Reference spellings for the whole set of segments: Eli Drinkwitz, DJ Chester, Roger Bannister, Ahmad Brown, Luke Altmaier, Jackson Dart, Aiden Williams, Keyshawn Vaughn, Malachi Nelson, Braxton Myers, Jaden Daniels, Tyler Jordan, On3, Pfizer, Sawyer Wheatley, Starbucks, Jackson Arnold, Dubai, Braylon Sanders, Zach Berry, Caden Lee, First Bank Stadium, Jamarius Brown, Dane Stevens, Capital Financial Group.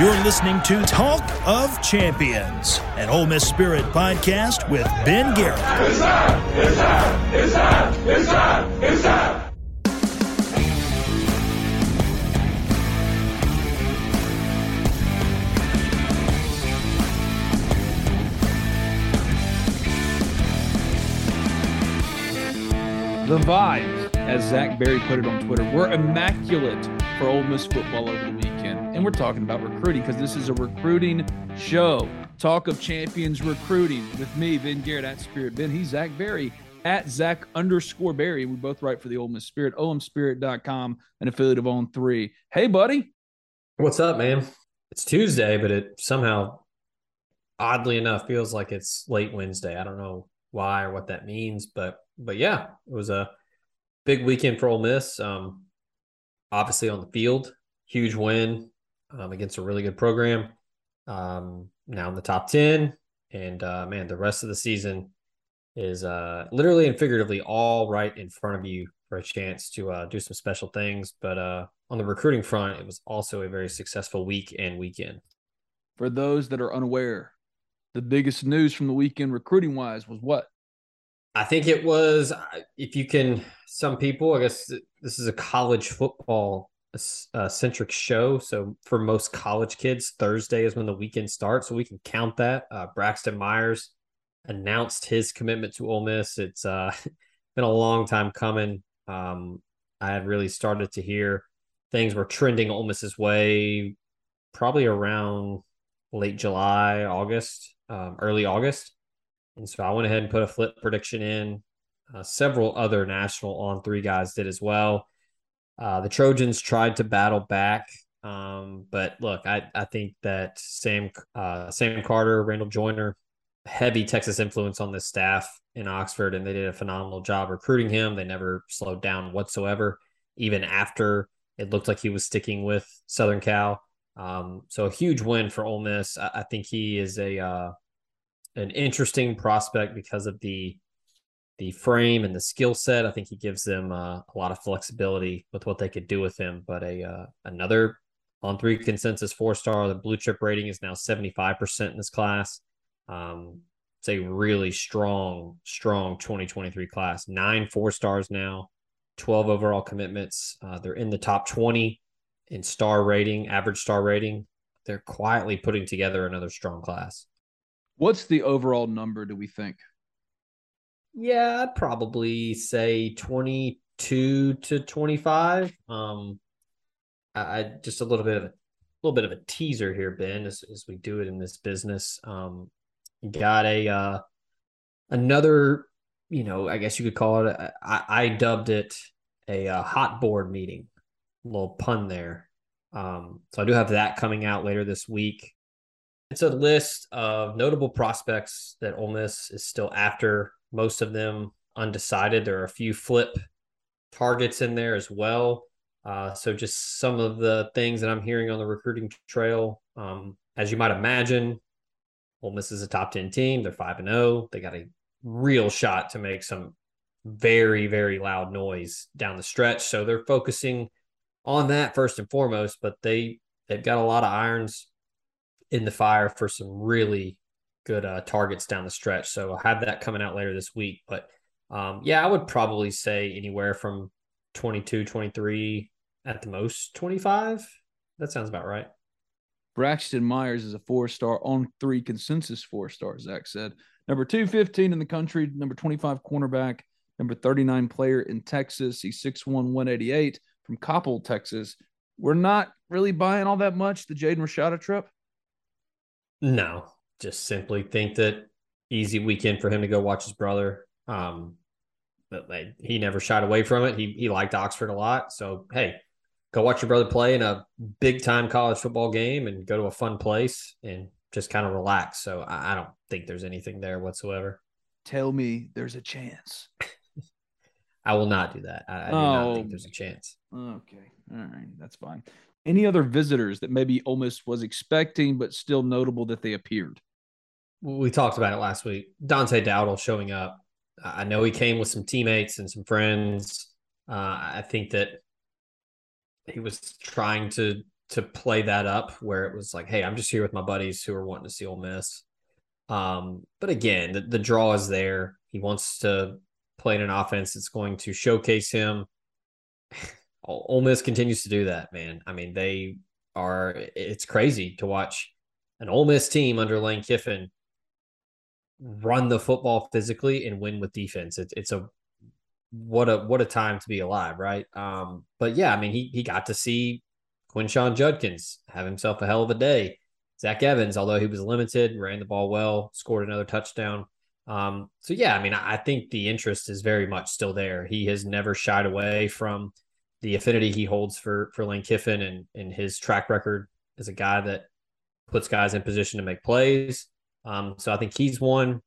You're listening to Talk of Champions, an Ole Miss Spirit podcast with Ben Garrett. It's up! It's up! It's up! It's up! It's up! The vibes, as Zach Berry put it on Twitter, were immaculate for Ole Miss football over the weekend. And we're talking about recruiting because this is a recruiting show. Talk of Champions recruiting with me, Ben Garrett, at Spirit Ben. He's Zach Berry, at Zach _Berry. We both write for the Ole Miss Spirit, omspirit.com, an affiliate of On3. Hey, buddy. What's up, man? It's Tuesday, but it somehow, oddly enough, feels like it's late Wednesday. I don't know why or what that means, but yeah, it was a big weekend for Ole Miss. Obviously on the field, huge win. Against a really good program, now in the top 10. And, man, the rest of the season is literally and figuratively all right in front of you for a chance to do some special things. But on the recruiting front, it was also a very successful week and weekend. For those that are unaware, the biggest news from the weekend recruiting-wise was what? I think it was, if you can, some people, I guess this is a college football centric show, so for most college kids, Thursday is when the weekend starts, so we can count that. Braxton Myers announced his commitment to Ole Miss. It's been a long time coming. I had really started to hear things were trending Ole Miss's way probably around late July, August, early August, and so I went ahead and put a flip prediction in. Several other national On3 guys did as well. The Trojans tried to battle back, but look, I think that Sam Carter, Randall Joyner, heavy Texas influence on this staff in Oxford, and they did a phenomenal job recruiting him. They never slowed down whatsoever, even after it looked like he was sticking with Southern Cal. So a huge win for Ole Miss. I think he is an interesting prospect because of the frame and the skill set. I think he gives them a lot of flexibility with what they could do with him. But another On3 consensus 4-star. The blue chip rating is now 75% in this class. It's a really strong 2023 class. 9 4-stars now, 12 overall commitments. They're in the top 20 in star rating, average star rating. They're quietly putting together another strong class. What's the overall number, do we think? Yeah, I'd probably say 22 to 25. I just a little bit of a teaser here, Ben, as we do it in this business. Got a another, I guess you could call it. I dubbed it a hot board meeting. A little pun there. So I do have that coming out later this week. It's a list of notable prospects that Ole Miss is still after. Most of them undecided. There are a few flip targets in there as well. So just some of the things that I'm hearing on the recruiting trail. As you might imagine, Ole Miss is a top 10 team. They're 5-0. They got a real shot to make some very, very loud noise down the stretch. So they're focusing on that first and foremost, but they've got a lot of irons in the fire for some really good targets down the stretch. So I'll have that coming out later this week. But yeah, I would probably say anywhere from 22, 23, at the most 25. That sounds about right. Braxton Myers is a 4-star On3 consensus 4-star, Zach said. Number 215 in the country, number 25 cornerback, number 39 player in Texas. He's 6'1", 188 from Coppell, Texas. We're not really buying all that much the Jaden Rashada trip? No, just simply think that easy weekend for him to go watch his brother. But he never shied away from it. He liked Oxford a lot. So, hey, go watch your brother play in a big-time college football game and go to a fun place and just kind of relax. So I don't think there's anything there whatsoever. Tell me there's a chance. I will not do that. I do not think there's a chance. Okay. All right. That's fine. Any other visitors that maybe Ole Miss was expecting, but still notable that they appeared? We talked about it last week. Dante Dowdle showing up. I know he came with some teammates and some friends. I think that he was trying to play that up where it was like, hey, I'm just here with my buddies who are wanting to see Ole Miss. But again, the draw is there. He wants to play in an offense that's going to showcase him. Ole Miss continues to do that, man. I mean, it's crazy to watch an Ole Miss team under Lane Kiffin run the football physically and win with defense. It's a time to be alive, right? But yeah, I mean, he got to see Quinshon Judkins have himself a hell of a day. Zach Evans, although he was limited, ran the ball well, scored another touchdown. So yeah, I mean, I think the interest is very much still there. He has never shied away from the affinity he holds for Lane Kiffin and his track record as a guy that puts guys in position to make plays. So I think he's one.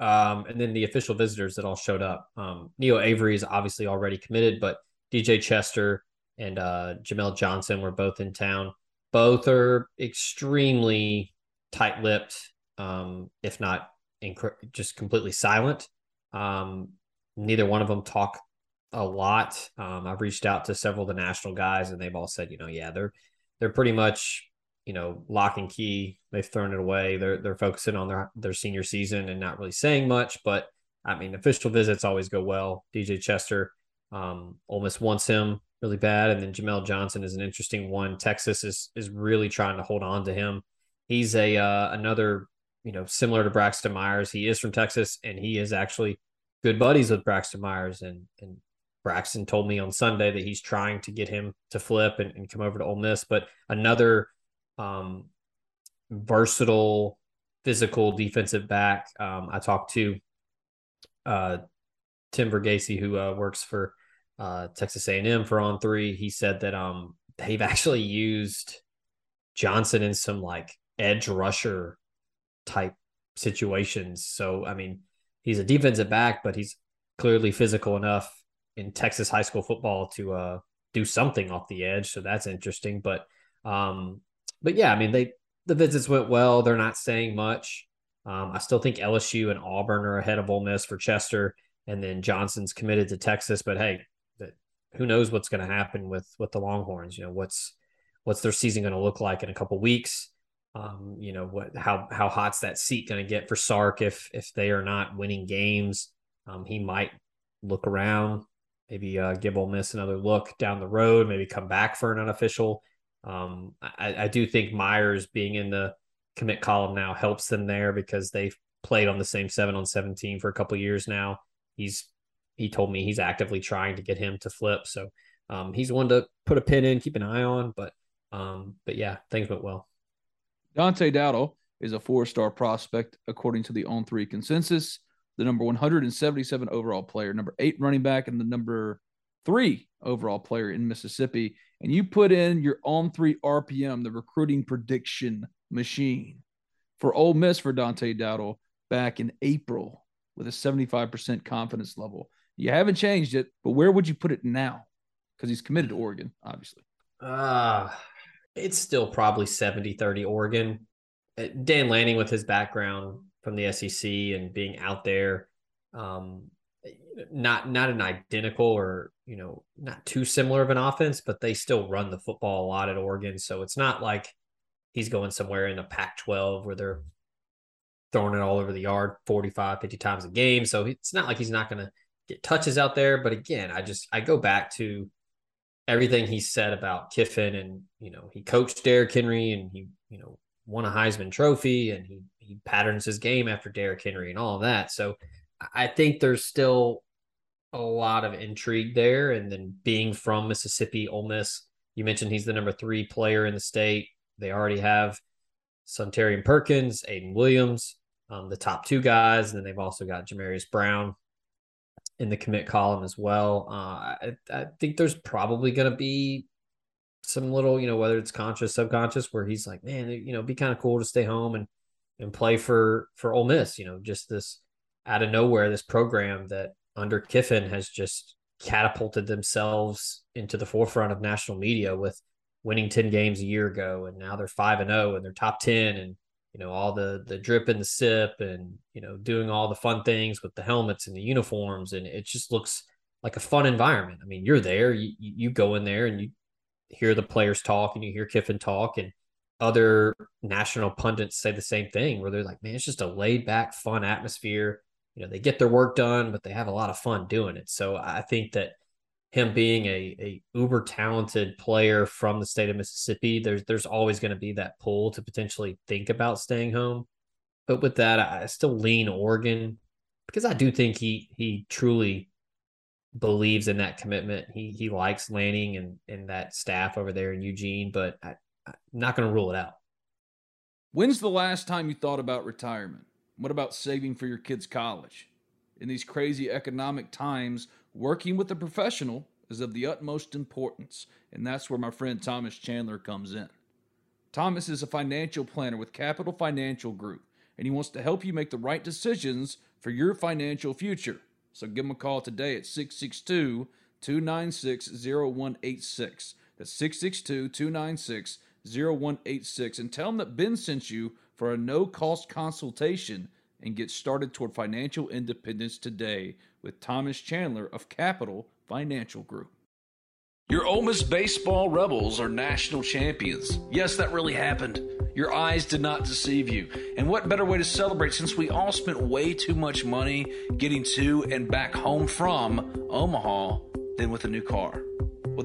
And then the official visitors that all showed up. Neo Avery is obviously already committed, but DJ Chester and Jamel Johnson were both in town. Both are extremely tight-lipped, if not just completely silent. Neither one of them talk a lot. I've reached out to several of the national guys, and they've all said, yeah, they're pretty much – lock and key. They've thrown it away. They're focusing on their senior season and not really saying much, but I mean, official visits always go well. DJ Chester, Ole Miss wants him really bad. And then Jamel Johnson is an interesting one. Texas is really trying to hold on to him. He's another, similar to Braxton Myers. He is from Texas and he is actually good buddies with Braxton Myers. And Braxton told me on Sunday that he's trying to get him to flip and come over to Ole Miss, but another, versatile, physical defensive back. I talked to Tim Verghese, who works for Texas A&M for On3. He said that they've actually used Johnson in some edge rusher type situations. So, I mean, he's a defensive back, but he's clearly physical enough in Texas high school football to do something off the edge. So that's interesting, but yeah, I mean, the visits went well. They're not saying much. I still think LSU and Auburn are ahead of Ole Miss for Chester, and then Johnson's committed to Texas. But hey, who knows what's going to happen with the Longhorns? What's their season going to look like in a couple weeks? How hot's that seat going to get for Sark if they are not winning games? He might look around, maybe give Ole Miss another look down the road, maybe come back for an unofficial. I do think Myers being in the commit column now helps them there because they've played on the same 7-on-7 team for a couple of years now. He told me he's actively trying to get him to flip. So he's one to put a pin in, keep an eye on. But yeah, things went well. Dante Dowdle is a 4-star prospect according to the On3 consensus, the number 177 overall player, number 8 running back, and the number 3 overall player in Mississippi, and you put in your On3 RPM, the recruiting prediction machine for Ole Miss for Dante Dowdle back in April with a 75% confidence level. You haven't changed it, but where would you put it now? Because he's committed to Oregon, obviously. It's still probably 70-30 Oregon. Dan Lanning, with his background from the SEC and being out there, not an identical or, you know, not too similar of an offense, but they still run the football a lot at Oregon. So it's not like he's going somewhere in the Pac-12 where they're throwing it all over the yard 45, 50 times a game. So it's not like he's not going to get touches out there. But again, I go back to everything he said about Kiffin, and, you know, he coached Derrick Henry and he, you know, won a Heisman Trophy, and he patterns his game after Derrick Henry and all that. So I think there's still a lot of intrigue there. And then being from Mississippi, Ole Miss, you mentioned he's the number 3 player in the state. They already have Sontarian Perkins, Aiden Williams, the top 2 guys. And then they've also got Jamarius Brown in the commit column as well. I think there's probably going to be some little, you know, whether it's conscious, subconscious, where he's like, man, you know, it'd be kind of cool to stay home and play for Ole Miss, you know, just this out of nowhere, this program that under Kiffin has just catapulted themselves into the forefront of national media with winning 10 games a year ago. And now they're 5-0 and they're top 10 and, you know, all the drip and the sip and, you know, doing all the fun things with the helmets and the uniforms. And it just looks like a fun environment. I mean, you're there, you go in there and you hear the players talk and you hear Kiffin talk, and other national pundits say the same thing where they're like, man, it's just a laid back, fun atmosphere. You know, they get their work done, but they have a lot of fun doing it. So I think that him being a uber talented player from the state of Mississippi, there's always going to be that pull to potentially think about staying home. But with that, I still lean Oregon because I do think he truly believes in that commitment. He likes Lanning and that staff over there in Eugene, but I'm not going to rule it out. When's the last time you thought about retirement? What about saving for your kids' college? In these crazy economic times, working with a professional is of the utmost importance, and that's where my friend Thomas Chandler comes in. Thomas is a financial planner with Capital Financial Group, and he wants to help you make the right decisions for your financial future. So give him a call today at 662-296-0186. That's 662-296-0186. And tell him that Ben sent you for a no-cost consultation, and get started toward financial independence today with Thomas Chandler of Capital Financial Group. Your Ole Miss baseball Rebels are national champions. Yes, that really happened. Your eyes did not deceive you. And what better way to celebrate since we all spent way too much money getting to and back home from Omaha than with a new car? Well,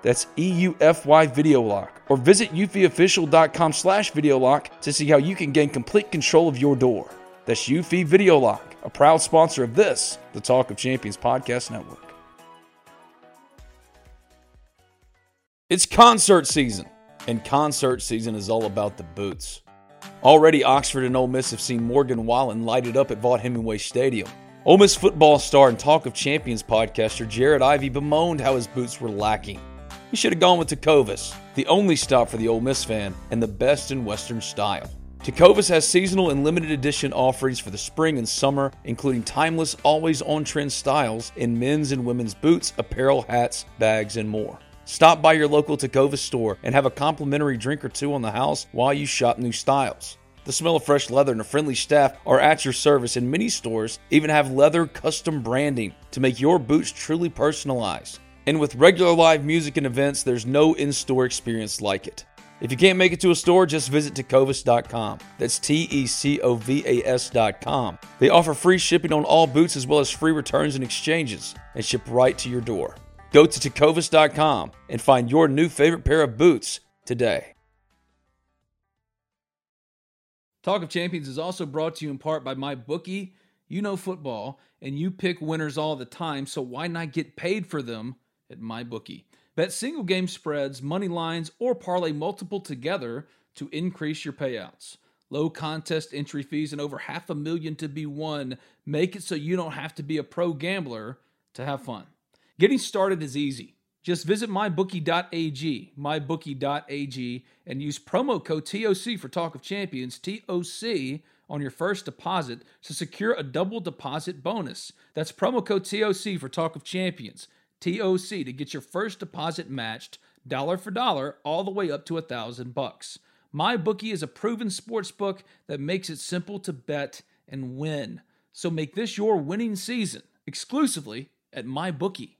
That's EUFY Video Lock. Or visit eufyofficial.com/videolock to see how you can gain complete control of your door. That's Eufy Video Lock, a proud sponsor of this, the Talk of Champions Podcast Network. It's concert season. And concert season is all about the boots. Already, Oxford and Ole Miss have seen Morgan Wallen lighted up at Vaught-Hemingway Stadium. Ole Miss football star and Talk of Champions podcaster Jared Ivey bemoaned how his boots were lacking. He should have gone with Tecovas, the only stop for the Ole Miss fan and the best in Western style. Tecovas has seasonal and limited edition offerings for the spring and summer, including timeless, always on-trend styles in men's and women's boots, apparel, hats, bags, and more. Stop by your local Tecovas store and have a complimentary drink or two on the house while you shop new styles. The smell of fresh leather and a friendly staff are at your service, and many stores even have leather custom branding to make your boots truly personalized. And with regular live music and events, there's no in-store experience like it. If you can't make it to a store, just visit Tecovas.com. That's Tecovas.com. They offer free shipping on all boots as well as free returns and exchanges and ship right to your door. Go to Tecovas.com and find your new favorite pair of boots today. Talk of Champions is also brought to you in part by MyBookie. You know football, and you pick winners all the time, so why not get paid for them at MyBookie? Bet single game spreads, money lines, or parlay multiple together to increase your payouts. Low contest entry fees and over $500,000 to be won make it so you don't have to be a pro gambler to have fun. Getting started is easy. Just visit mybookie.ag, and use promo code TOC for Talk of Champions, TOC, on your first deposit to secure a double deposit bonus. That's promo code TOC for Talk of Champions, TOC, to get your first deposit matched dollar for dollar all the way up to $1,000. MyBookie is a proven sports book that makes it simple to bet and win. So make this your winning season exclusively at MyBookie.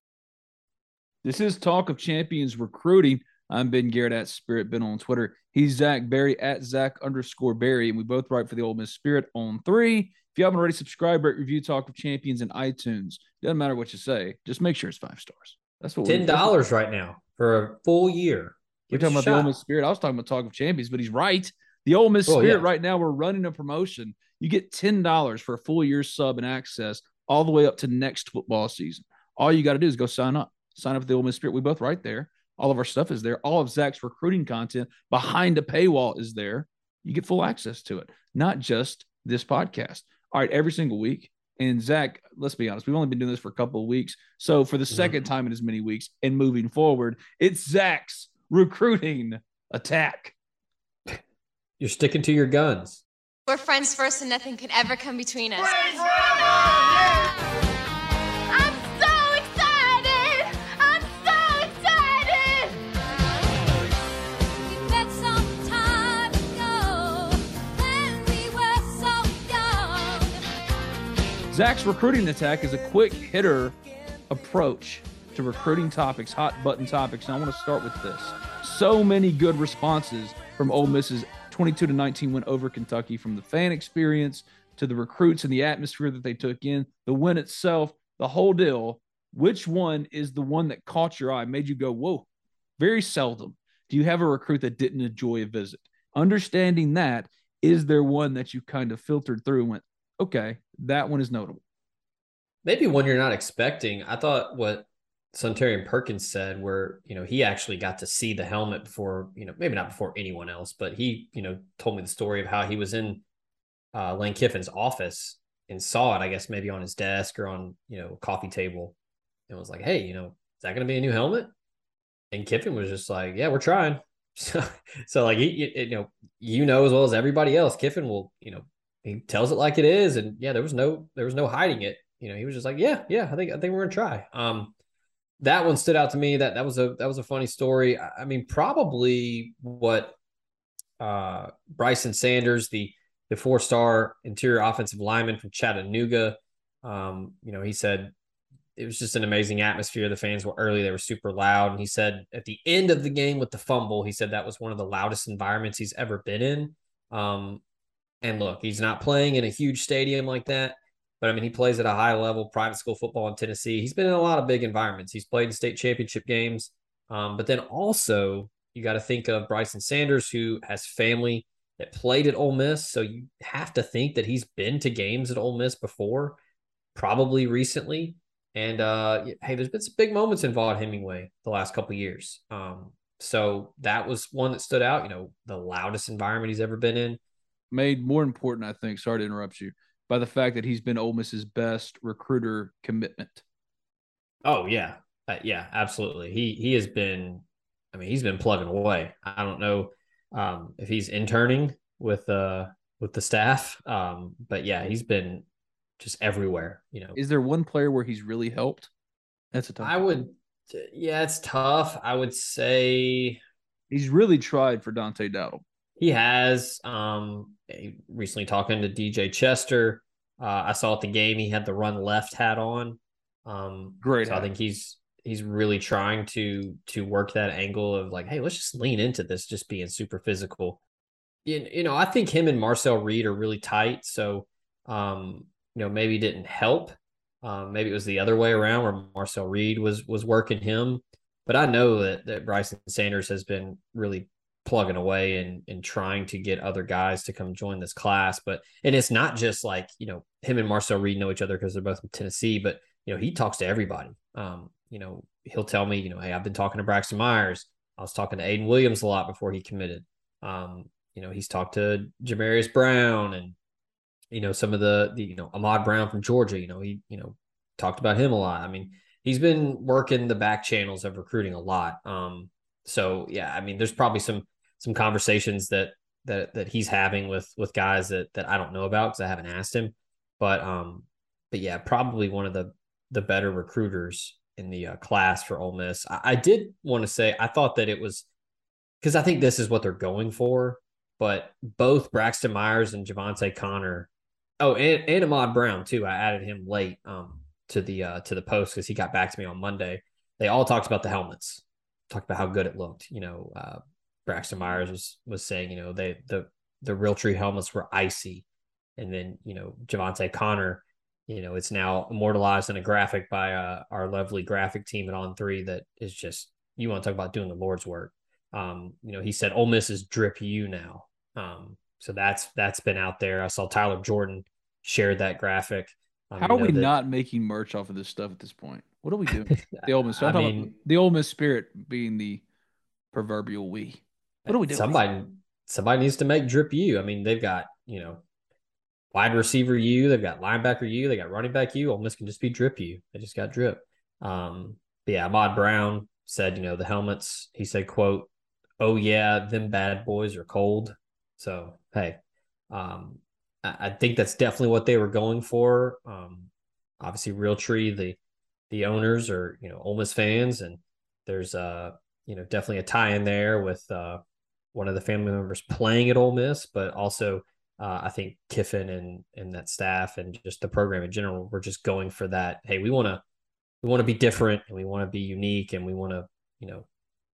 This is Talk of Champions Recruiting. I'm Ben Garrett at Spirit Ben on Twitter. He's Zach Berry at Zach_Berry. And we both write for the Ole Miss Spirit on 3. If you haven't already subscribed, rate, review Talk of Champions in iTunes. Doesn't matter what you say. Just make sure it's 5 stars. That's what $10 right now for a full year. You're talking about the Ole Miss Spirit. I was talking about Talk of Champions, but he's right. The Ole Miss Spirit right now, we're running a promotion. You get $10 for a full year sub and access all the way up to next football season. All you got to do is go sign up. Sign up for the Ole Miss Spirit. We both write there. All of our stuff is there. All of Zach's recruiting content behind a paywall is there. You get full access to it, not just this podcast. All right, every single week. And Zach, let's be honest, we've only been doing this for a couple of weeks. So for the second time in as many weeks and moving forward, it's Zach's recruiting attack. You're sticking to your guns. We're friends first, and nothing can ever come between us. Zach's recruiting attack is a quick hitter approach to recruiting topics, hot button topics. And I want to start with this. So many good responses from Ole Miss's 22-19 win over Kentucky, from the fan experience to the recruits and the atmosphere that they took in, the win itself, the whole deal. Which one is the one that caught your eye, made you go, whoa? Very seldom do you have a recruit that didn't enjoy a visit. Understanding that, is there one that you kind of filtered through and went, okay, that one is notable? Maybe one you're not expecting. I thought what Sontarian Perkins said, where, you know, he actually got to see the helmet before, you know, maybe not before anyone else, but he, you know, told me the story of how he was in Lane Kiffin's office and saw it, I guess, maybe on his desk or on, you know, coffee table, and was like, hey, you know, is that going to be a new helmet? And Kiffin was just like, yeah, we're trying. So like, he, you know, as well as everybody else, Kiffin will, you know, he tells it like it is. And yeah, there was no hiding it. You know, he was just like, yeah, I think we're going to try. That one stood out to me. That was a funny story. I mean, probably what Bryson Sanders, the four-star interior offensive lineman from Chattanooga. He said it was just an amazing atmosphere. The fans were early. They were super loud. And he said at the end of the game with the fumble, he said that was one of the loudest environments he's ever been in. And look, he's not playing in a huge stadium like that, but I mean, he plays at a high level, private school football in Tennessee. He's been in a lot of big environments. He's played in state championship games. But then also you got to think of Bryson Sanders, who has family that played at Ole Miss. So you have to think that he's been to games at Ole Miss before, probably recently. And hey, there's been some big moments in Vaughn Hemingway the last couple of years. So that was one that stood out, the loudest environment he's ever been in. Made more important, I think, sorry to interrupt you, by the fact that he's been Ole Miss's best recruiter commitment. Oh, yeah. Yeah, absolutely. He has been, he's been plugging away. I don't know if he's interning with the staff, but yeah, he's been just everywhere. Is there one player where he's really helped? That's a tough. Yeah, it's tough. I would say he's really tried for Dante Dowdle. He has recently talking to DJ Chester. I saw at the game he had the run left hat on. Great. So I think he's really trying to work that angle of like, hey, let's just lean into this, just being super physical. I think him and Marcel Reed are really tight. So, maybe it didn't help. Maybe it was the other way around where Marcel Reed was working him. But I know that Bryson Sanders has been really plugging away and trying to get other guys to come join this class. And it's not just like, him and Marcel Reed know each other because they're both from Tennessee, but, he talks to everybody. He'll tell me, hey, I've been talking to Braxton Myers. I was talking to Aiden Williams a lot before he committed. He's talked to Jamarius Brown and, some of the Ahmad Brown from Georgia, he talked about him a lot. He's been working the back channels of recruiting a lot. So yeah, there's probably some conversations that he's having with guys that I don't know about because I haven't asked him, but yeah, probably one of the better recruiters in the class for Ole Miss. I did want to say, I thought that it was because I think this is what they're going for, but both Braxton Myers and Javante Connor. Oh, and Ahmad Brown too. I added him late to the post because he got back to me on Monday. They all talked about the helmets, talked about how good it looked. Braxton Myers was saying, the Realtree helmets were icy. And then, Javante Connor, it's now immortalized in a graphic by our lovely graphic team at On3 that is just, you want to talk about doing the Lord's work. He said, Ole Miss is drip you now. So that's been out there. I saw Tyler Jordan shared that graphic. How are we not making merch off of this stuff at this point? What are we doing? The Ole Miss, the Ole Miss Spirit being the proverbial we. What are we doing? Somebody needs to make drip you. They've got, wide receiver you, they've got linebacker you, they got running back you. Ole Miss can just be drip you. They just got drip. But yeah, Ahmad Brown said, the helmets, he said, quote, "Oh yeah, them bad boys are cold." So, hey, I think that's definitely what they were going for. Obviously Realtree, the owners are, Ole Miss fans, and there's definitely a tie in there with one of the family members playing at Ole Miss, but also I think Kiffin and that staff and just the program in general, we're just going for that. Hey, we want to be different and we want to be unique and we want to,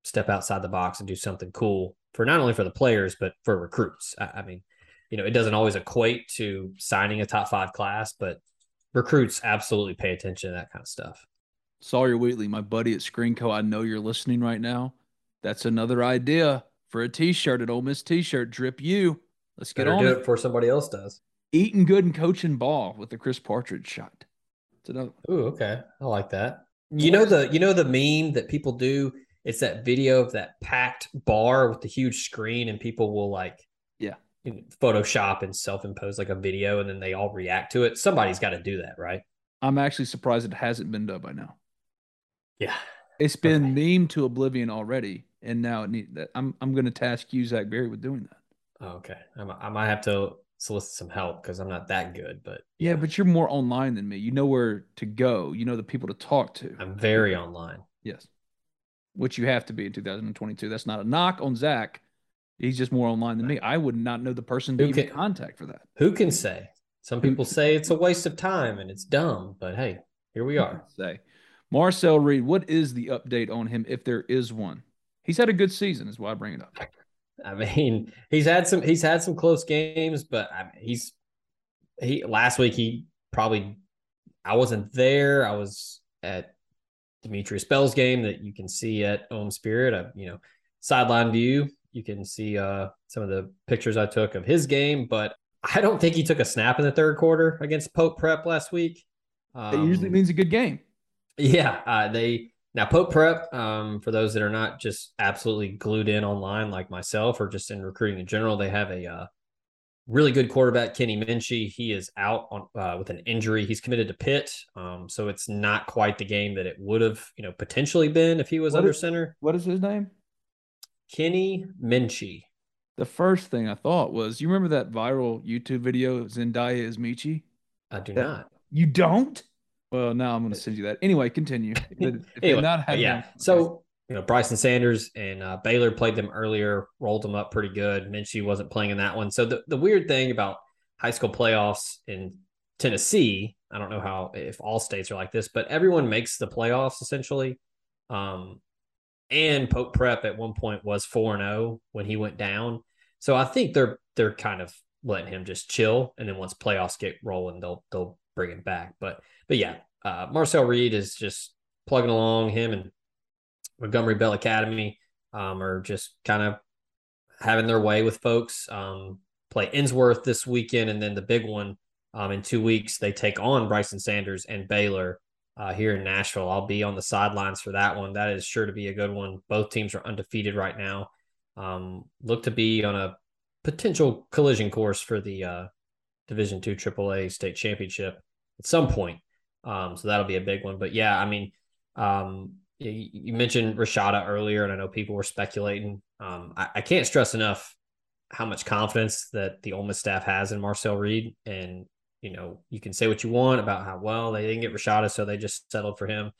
step outside the box and do something cool for not only for the players, but for recruits. It doesn't always equate to signing a top 5 class, but recruits absolutely pay attention to that kind of stuff. Sawyer Wheatley, my buddy at ScreenCo, I know you're listening right now. That's another idea for a t-shirt, an Ole Miss t-shirt, drip you. Let's get on it before somebody else does. Eating good and coaching ball with the Chris Partridge shot. It's another. Ooh, okay, I like that. You know the meme that people do. It's that video of that packed bar with the huge screen, and people will Photoshop and self-impose like a video, and then they all react to it. Somebody's got to do that, right? I'm actually surprised it hasn't been done by now. Yeah, it's been memed to oblivion already, and now it needs that. I'm going to task you, Zach Berry, with doing that. Okay, I might have to solicit some help because I'm not that good. But yeah, but you're more online than me. You know where to go. You know the people to talk to. I'm very online. Yes, which you have to be in 2022. That's not a knock on Zach. He's just more online than me. I would not know the person to even contact for that. Who can say? Some people say it's a waste of time and it's dumb, but hey, here we are. Say, Marcel Reed, what is the update on him if there is one? He's had a good season, is why I bring it up. I mean, he's had some close games, but I mean, last week he probably I wasn't there. I was at Demetrius Bell's game that you can see at On Spirit. Sideline view. You can see some of the pictures I took of his game, but I don't think he took a snap in the third quarter against Pope Prep last week. It usually means a good game. Yeah. Pope Prep, for those that are not just absolutely glued in online like myself or just in recruiting in general, they have a really good quarterback, Kenny Minchey. He is out with an injury. He's committed to Pitt, so it's not quite the game that it would have potentially been if he was under center. What is his name? Kenny Minchey. The first thing I thought was, you remember that viral YouTube video, Zendaya is Michi? I do not. You don't? Well, now I'm going to send you that. Anyway, continue. So, Bryson Sanders and Baylor played them earlier, rolled them up pretty good. Minchey wasn't playing in that one. So the weird thing about high school playoffs in Tennessee, I don't know if all states are like this, but everyone makes the playoffs essentially. And Pope Prep at one point was 4-0 when he went down. So I think they're kind of letting him just chill. And then once playoffs get rolling, they'll bring him back. But yeah, Marcel Reed is just plugging along. Him and Montgomery Bell Academy are just kind of having their way with folks. Play Innsworth this weekend. And then the big one in 2 weeks, they take on Bryson Sanders and Baylor. Here in Nashville. I'll be on the sidelines for that one. That is sure to be a good one. Both teams are undefeated right now. Look to be on a potential collision course for the Division II AAA state championship at some point. So that'll be a big one. But yeah, I mean, you mentioned Rashada earlier, and I know people were speculating. I can't stress enough how much confidence that the Ole Miss staff has in Marcel Reed. And you can say what you want about how well they didn't get Rashada, so they just settled for him.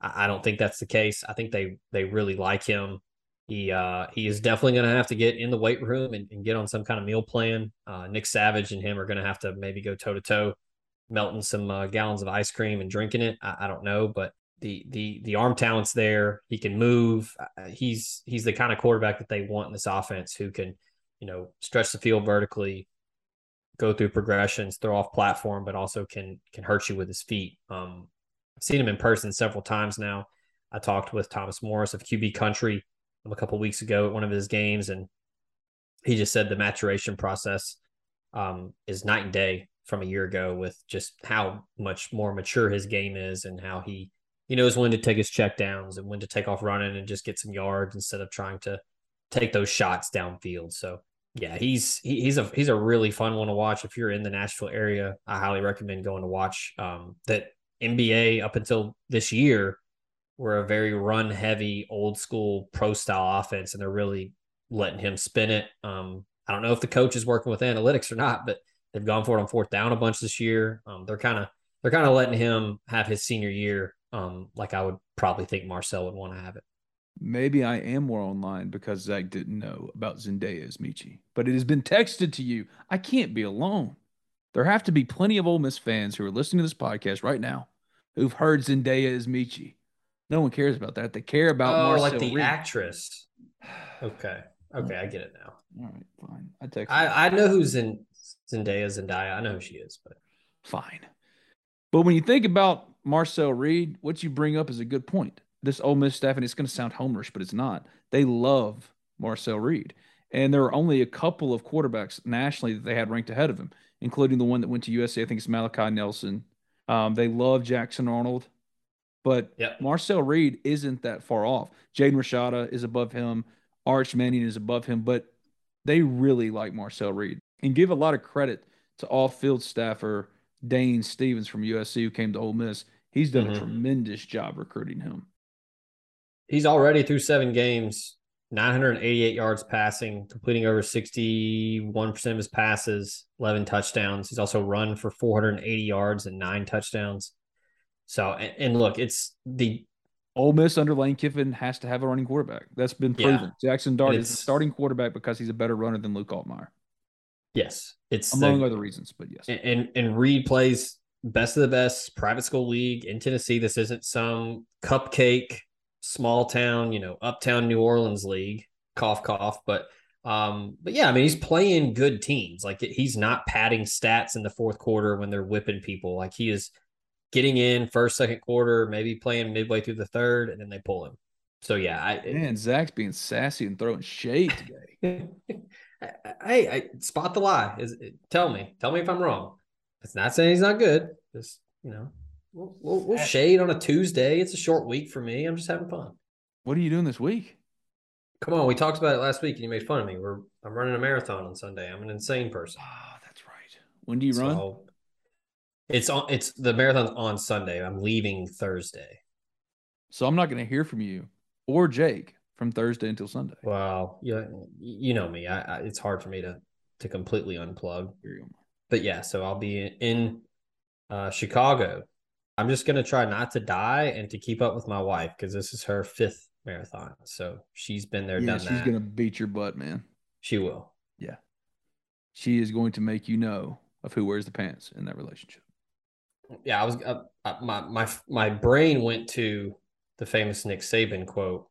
I don't think that's the case. I think they really like him. He is definitely going to have to get in the weight room and get on some kind of meal plan. Nick Savage and him are going to have to maybe go toe-to-toe, melting some gallons of ice cream and drinking it. I don't know, but the arm talent's there. He can move. He's the kind of quarterback that they want in this offense, who can, stretch the field vertically, go through progressions, throw off platform, but also can hurt you with his feet. I've seen him in person several times now. I talked with Thomas Morris of QB Country a couple of weeks ago at one of his games, and he just said the maturation process is night and day from a year ago, with just how much more mature his game is and how he knows when to take his check downs and when to take off running and just get some yards instead of trying to take those shots downfield. So yeah, he's a really fun one to watch. If you're in the Nashville area, I highly recommend going to watch that. NBA up until this year were a very run heavy, old school pro style offense, and they're really letting him spin it. I don't know if the coach is working with analytics or not, but they've gone for it on fourth down a bunch this year. They're kind of letting him have his senior year, like I would probably think Marcel would want to have it. Maybe I am more online because Zach didn't know about Zendaya's Michi, but it has been texted to you. I can't be alone. There have to be plenty of Ole Miss fans who are listening to this podcast right now who've heard Zendaya is Michi. No one cares about that. They care about Marcel like the Reed. Actress. Okay, I get it now. All right, fine. I know who Zendaya. I know who she is, but fine. But when you think about Marcel Reed, what you bring up is a good point. This Ole Miss staff, and it's going to sound homerish, but it's not. They love Marcel Reed. And there are only a couple of quarterbacks nationally that they had ranked ahead of him, including the one that went to USC. I think it's Malachi Nelson. They love Jackson Arnold. But yep, Marcel Reed isn't that far off. Jaden Rashada is above him. Arch Manning is above him. But they really like Marcel Reed. And give a lot of credit to off-field staffer Dane Stevens from USC, who came to Ole Miss. He's done a tremendous job recruiting him. He's already through 7 games, 988 yards passing, completing over 61% of his passes, 11 touchdowns. He's also run for 480 yards and 9 touchdowns. So, and look, it's the Ole Miss under Lane Kiffin has to have a running quarterback. That's been proven. Yeah, Jackson Dart is starting quarterback because he's a better runner than Luke Altmaier. Yes, it's among other reasons, but yes. And Reed plays best of the best private school league in Tennessee. This isn't some cupcake, small town, uptown New Orleans league. Cough, cough. But yeah, I mean, he's playing good teams. Like, he's not padding stats in the fourth quarter when they're whipping people. Like, he is getting in first, second quarter, maybe playing midway through the third, and then they pull him. So yeah, Zach's being sassy and throwing shade today. Hey, I spot the lie. Tell me if I'm wrong. It's not saying he's not good. Just, we'll shade on a Tuesday. It's a short week for me. I'm just having fun. What are you doing this week? Come on, we talked about it last week, and you made fun of me. I'm running a marathon on Sunday. I'm an insane person. Ah, oh, that's right. When do you run? It's the marathon's on Sunday. I'm leaving Thursday, so I'm not going to hear from you or Jake from Thursday until Sunday. Wow, yeah, you know me. I it's hard for me to completely unplug. But yeah, so I'll be in Chicago. I'm just going to try not to die and to keep up with my wife, because this is her fifth marathon. So she's been there, done that. She's going to beat your butt, man. She will. Yeah, she is going to make of who wears the pants in that relationship. Yeah, I was my brain went to the famous Nick Saban quote,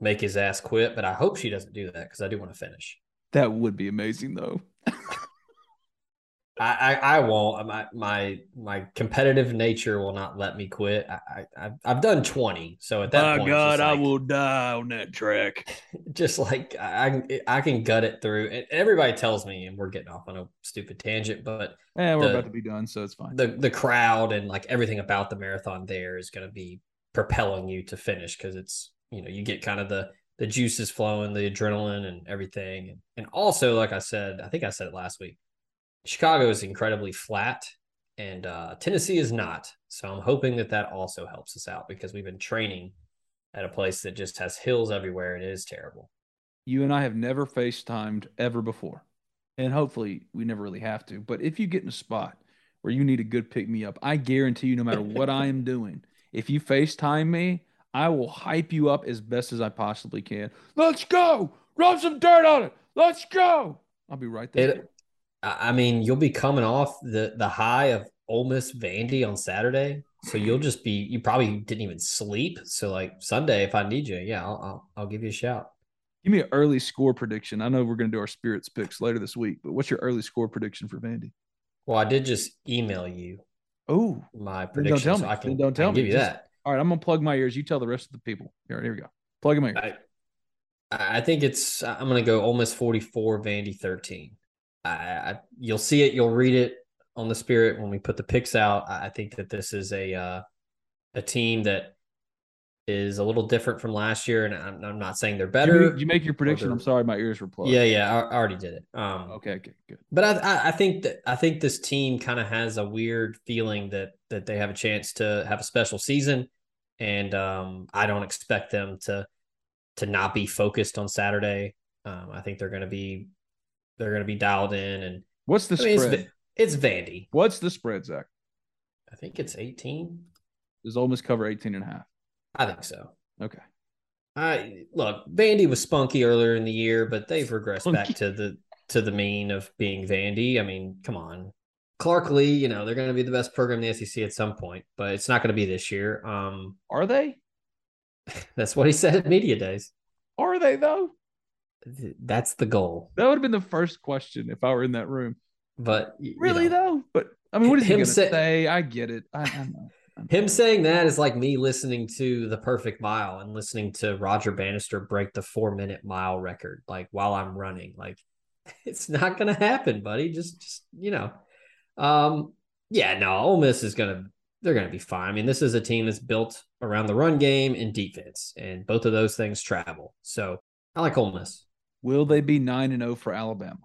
make his ass quit, but I hope she doesn't do that because I do want to finish. That would be amazing, though. I won't. My competitive nature will not let me quit. I've done 20, so at that point, God, I will die on that track. Just like I can gut it through. And everybody tells me, and we're getting off on a stupid tangent, but we're about to be done, so it's fine. The crowd and like everything about the marathon there is going to be propelling you to finish, because it's you get kind of the juices flowing, the adrenaline, and everything, and also, like I said, I think I said it last week, Chicago is incredibly flat, and Tennessee is not. So I'm hoping that also helps us out, because we've been training at a place that just has hills everywhere, and it is terrible. You and I have never FaceTimed ever before, and hopefully we never really have to. But if you get in a spot where you need a good pick-me-up, I guarantee you, no matter what I am doing, if you FaceTime me, I will hype you up as best as I possibly can. Let's go! Rub some dirt on it! Let's go! I'll be right there. I mean, you'll be coming off the high of Ole Miss Vandy on Saturday, so you'll just be – you probably didn't even sleep. So, like, Sunday, if I need you, yeah, I'll give you a shout. Give me an early score prediction. I know we're going to do our Spirits picks later this week, but what's your early score prediction for Vandy? Well, I did just email you. Oh, my prediction. Don't tell me. So I can give you that. All right, I'm going to plug my ears. You tell the rest of the people. All right, here we go. Plug in my ears. I think I'm going to go Ole Miss 44, Vandy 13. You'll see it. You'll read it on the Spirit when we put the picks out. I think that this is a team that is a little different from last year, and I'm not saying they're better. You make your prediction. I'm sorry, my ears were plugged. Yeah, I already did it. Okay, good. But I think this team kind of has a weird feeling that they have a chance to have a special season, and I don't expect them to not be focused on Saturday. I think they're going to be dialed in. And what's the spread? It's Vandy. What's the spread, Zach? I think it's 18. Does Ole Miss cover 18.5? I think so. Okay. Look, Vandy was spunky earlier in the year, but they've regressed back to the mean of being Vandy. I mean, come on. Clark Lee, they're going to be the best program in the SEC at some point, but it's not going to be this year. Are they? That's what he said at media days. Are they, though? That's the goal. That would have been the first question if I were in that room. But really, though? But I mean, what is he going to say? I get it. I know. Him saying that is like me listening to The Perfect Mile and listening to Roger Bannister break the 4-minute mile record, like while I'm running. Like, it's not going to happen, buddy. Just. Yeah, no, Ole Miss is they're going to be fine. I mean, this is a team that's built around the run game and defense, and both of those things travel. So I like Ole Miss. Will they be 9-0 for Alabama?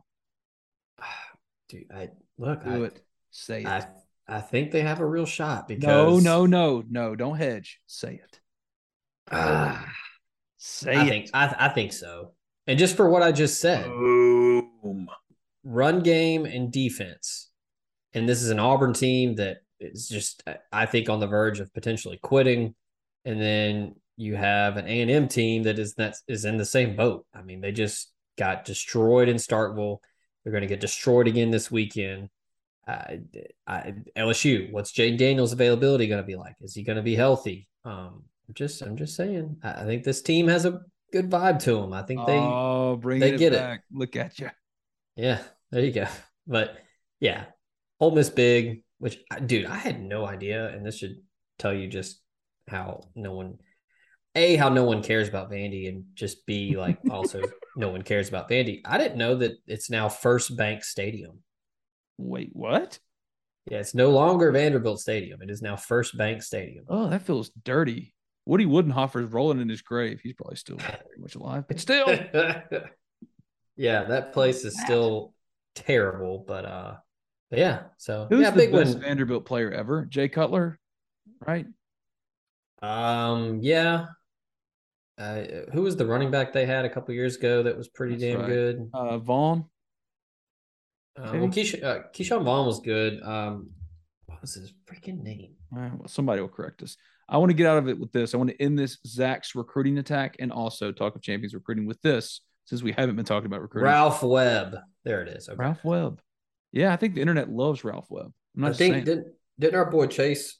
Dude, I think they have a real shot, because no, don't hedge. Say it. I think so. And just for what I just said, boom. Run game and defense. And this is an Auburn team that is just, I think, on the verge of potentially quitting. And then you have an A&M team that is in the same boat. I mean, they just got destroyed in Starkville. They're going to get destroyed again this weekend. LSU, what's Jaden Daniels' availability going to be like? Is he going to be healthy? I'm just saying. I think this team has a good vibe to them. I think they get back. It. Look at you. Yeah, there you go. But yeah, Ole Miss big, which dude, I had no idea, and this should tell you just how no one cares about Vandy, and just B, like, also no one cares about Vandy. I didn't know that it's now First Bank Stadium. Wait, what? Yeah, it's no longer Vanderbilt Stadium. It is now First Bank Stadium. Oh, that feels dirty. Woody Woodenhofer's rolling in his grave. He's probably still very much alive, but still. Yeah, that place is still terrible, but yeah. So who's the best win. Vanderbilt player ever? Jay Cutler, right? Yeah. Who was the running back they had a couple years ago that was pretty good? Vaughn. Keyshawn Vaughn was good. What was his freaking name? All right, well, somebody will correct us. I want to get out of it with this. I want to end this Zach's recruiting attack and also Talk of Champions recruiting with this, since we haven't been talking about recruiting. Ralph Webb. There it is. Okay. Ralph Webb. Yeah, I think the internet loves Ralph Webb. Didn't our boy Chase,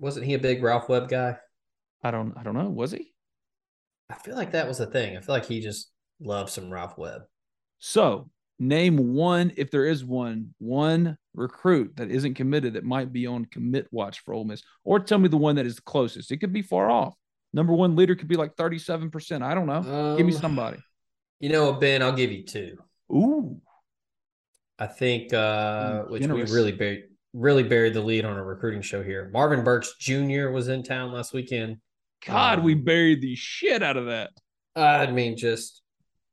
wasn't he a big Ralph Webb guy? I don't know. Was he? I feel like that was the thing. I feel like he just loved some Ralph Webb. So name one, if there is one recruit that isn't committed that might be on commit watch for Ole Miss, or tell me the one that is the closest. It could be far off. Number one leader could be like 37%. I don't know. Give me somebody. You know what, Ben? I'll give you two. Ooh. I think we really buried the lead on a recruiting show here. Marvin Burks Jr. was in town last weekend. God, we buried the shit out of that. I mean, just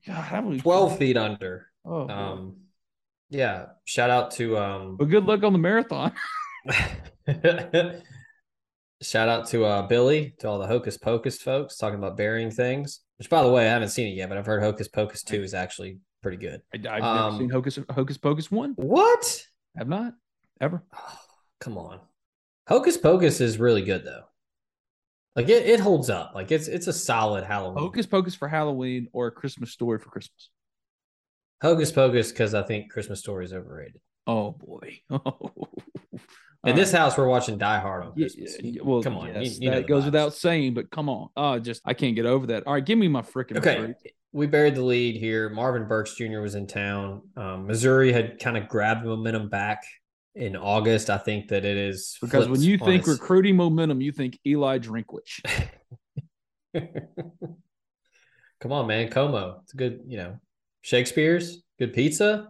God, 12 feet under. Oh, yeah. Shout out to But good luck on the marathon. Shout out to Billy, to all the Hocus Pocus folks talking about burying things. Which, by the way, I haven't seen it yet, but I've heard Hocus Pocus 2 is actually pretty good. I've never seen Hocus Pocus 1. What? Have not ever. Oh, come on. Hocus Pocus is really good though. Like it holds up. Like it's a solid Halloween. Hocus Pocus for Halloween or A Christmas Story for Christmas. Hocus Pocus, because I think Christmas Story is overrated. Oh boy! Oh. In this house, we're watching Die Hard on Christmas. Yeah, well, come on, yes, you know that goes without saying. But come on, I can't get over that. All right, give me my freaking. Okay, break. We buried the lead here. Marvin Burks Jr. was in town. Missouri had kind of grabbed momentum back in August. I think that it is because when you think recruiting momentum, you think Eli Drinkwitz. Come on, man, Como. It's a good, Shakespeare's, good pizza.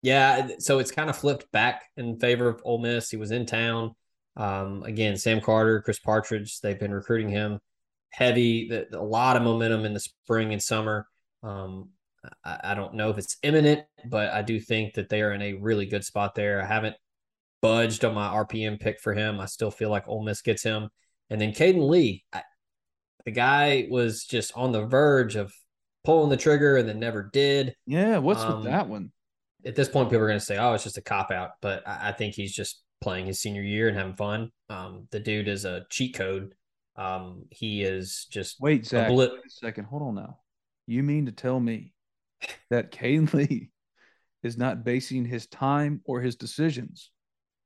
Yeah, so it's kind of flipped back in favor of Ole Miss. He was in town. Again, Sam Carter, Chris Partridge, they've been recruiting him heavy. A lot of momentum in the spring and summer. I don't know if it's imminent, but I do think that they are in a really good spot there. I haven't budged on my RPM pick for him. I still feel like Ole Miss gets him. And then Caden Lee, the guy was just on the verge of pulling the trigger and then never did. Yeah, what's with that one? At this point, people are going to say, oh, it's just a cop-out, but I think he's just playing his senior year and having fun. The dude is a cheat code. He is just... Wait, Zach, wait a second. Hold on now. You mean to tell me that Caden Lee is not basing his time or his decisions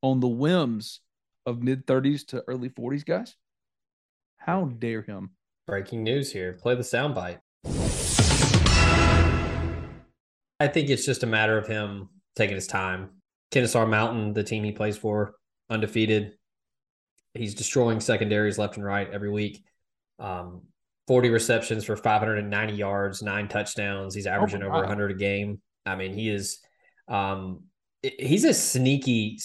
on the whims of mid-30s to early 40s, guys? How dare him. Breaking news here. Play the soundbite. I think it's just a matter of him taking his time. Kennesaw Mountain, the team he plays for, undefeated. He's destroying secondaries left and right every week. 40 receptions for 590 yards, 9 touchdowns. He's averaging over 100 a game. I mean, he is he's a sneaky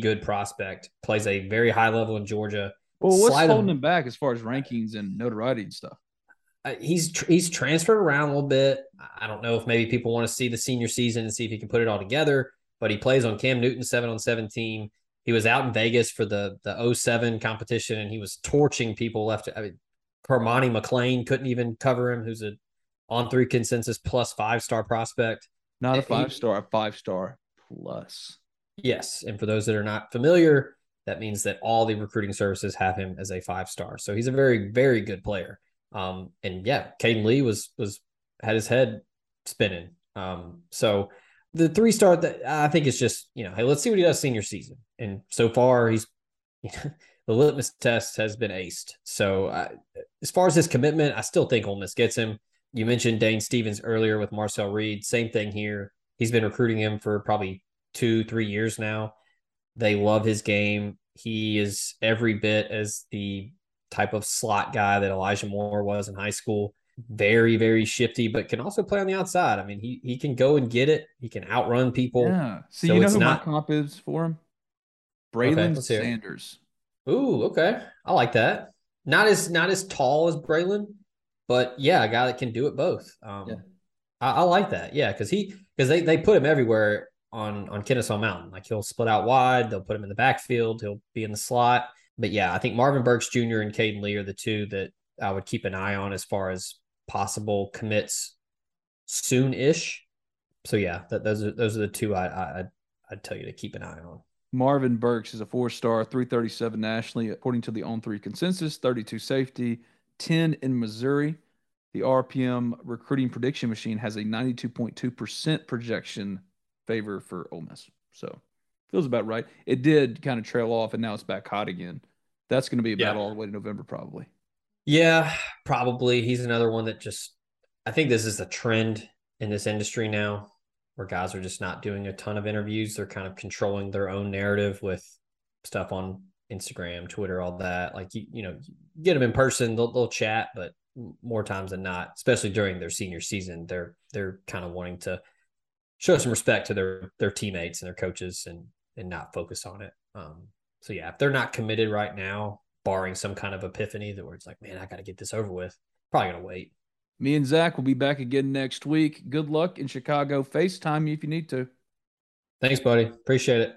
good prospect. Plays a very high level in Georgia. Well, what's holding him back as far as rankings and notoriety and stuff? He's transferred around a little bit. I don't know if maybe people want to see the senior season and see if he can put it all together, but he plays on Cam Newton's 7-on-7 team. He was out in Vegas for the 07 competition, and he was torching people left. I mean, Carmani McClain couldn't even cover him, who's an On3 consensus plus 5-star prospect. Not a 5-star, a 5-star plus. Yes, and for those that are not familiar, that means that all the recruiting services have him as a 5-star. So he's a very, very good player. And yeah, Caden Lee was had his head spinning. So the 3-star that I think is just, you know, hey, let's see what he does senior season. And so far he's, you know, the litmus test has been aced. So as far as his commitment, I still think Ole Miss gets him. You mentioned Dane Stevens earlier with Marcel Reed. Same thing here. He's been recruiting him for probably 2-3 years now. They love his game. He is every bit as the type of slot guy that Elijah Moore was in high school. Very, very shifty, but can also play on the outside. I mean, he can go and get it. He can outrun people. Yeah. So you know who my comp is for him? Braylon Sanders. Ooh, okay. I like that. Not as tall as Braylon, but yeah, a guy that can do it both. Yeah. I like that. Yeah, because they put him everywhere on Kennesaw Mountain. Like, he'll split out wide. They'll put him in the backfield. He'll be in the slot. But yeah, I think Marvin Burks Jr. and Caden Lee are the two that I would keep an eye on as far as possible commits soon-ish. So yeah, those are the two I'd tell you to keep an eye on. Marvin Burks is a 4-star, 337 nationally, according to the On3 consensus, 32 safety, 10 in Missouri. The RPM recruiting prediction machine has a 92.2% projection favor for Ole Miss. So feels about right. It did kind of trail off, and now it's back hot again. That's going to be about all the way to November, probably. Yeah, probably. He's another one that just, I think this is a trend in this industry now, where guys are just not doing a ton of interviews. They're kind of controlling their own narrative with stuff on Instagram, Twitter, all that. Like, you know, you get them in person, they'll chat, but more times than not, especially during their senior season, they're kind of wanting to show some respect to their teammates and their coaches and not focus on it. So yeah, if they're not committed right now, barring some kind of epiphany that where it's like, man, I got to get this over with, probably going to wait. Me and Zach will be back again next week. Good luck in Chicago. FaceTime me if you need to. Thanks, buddy. Appreciate it.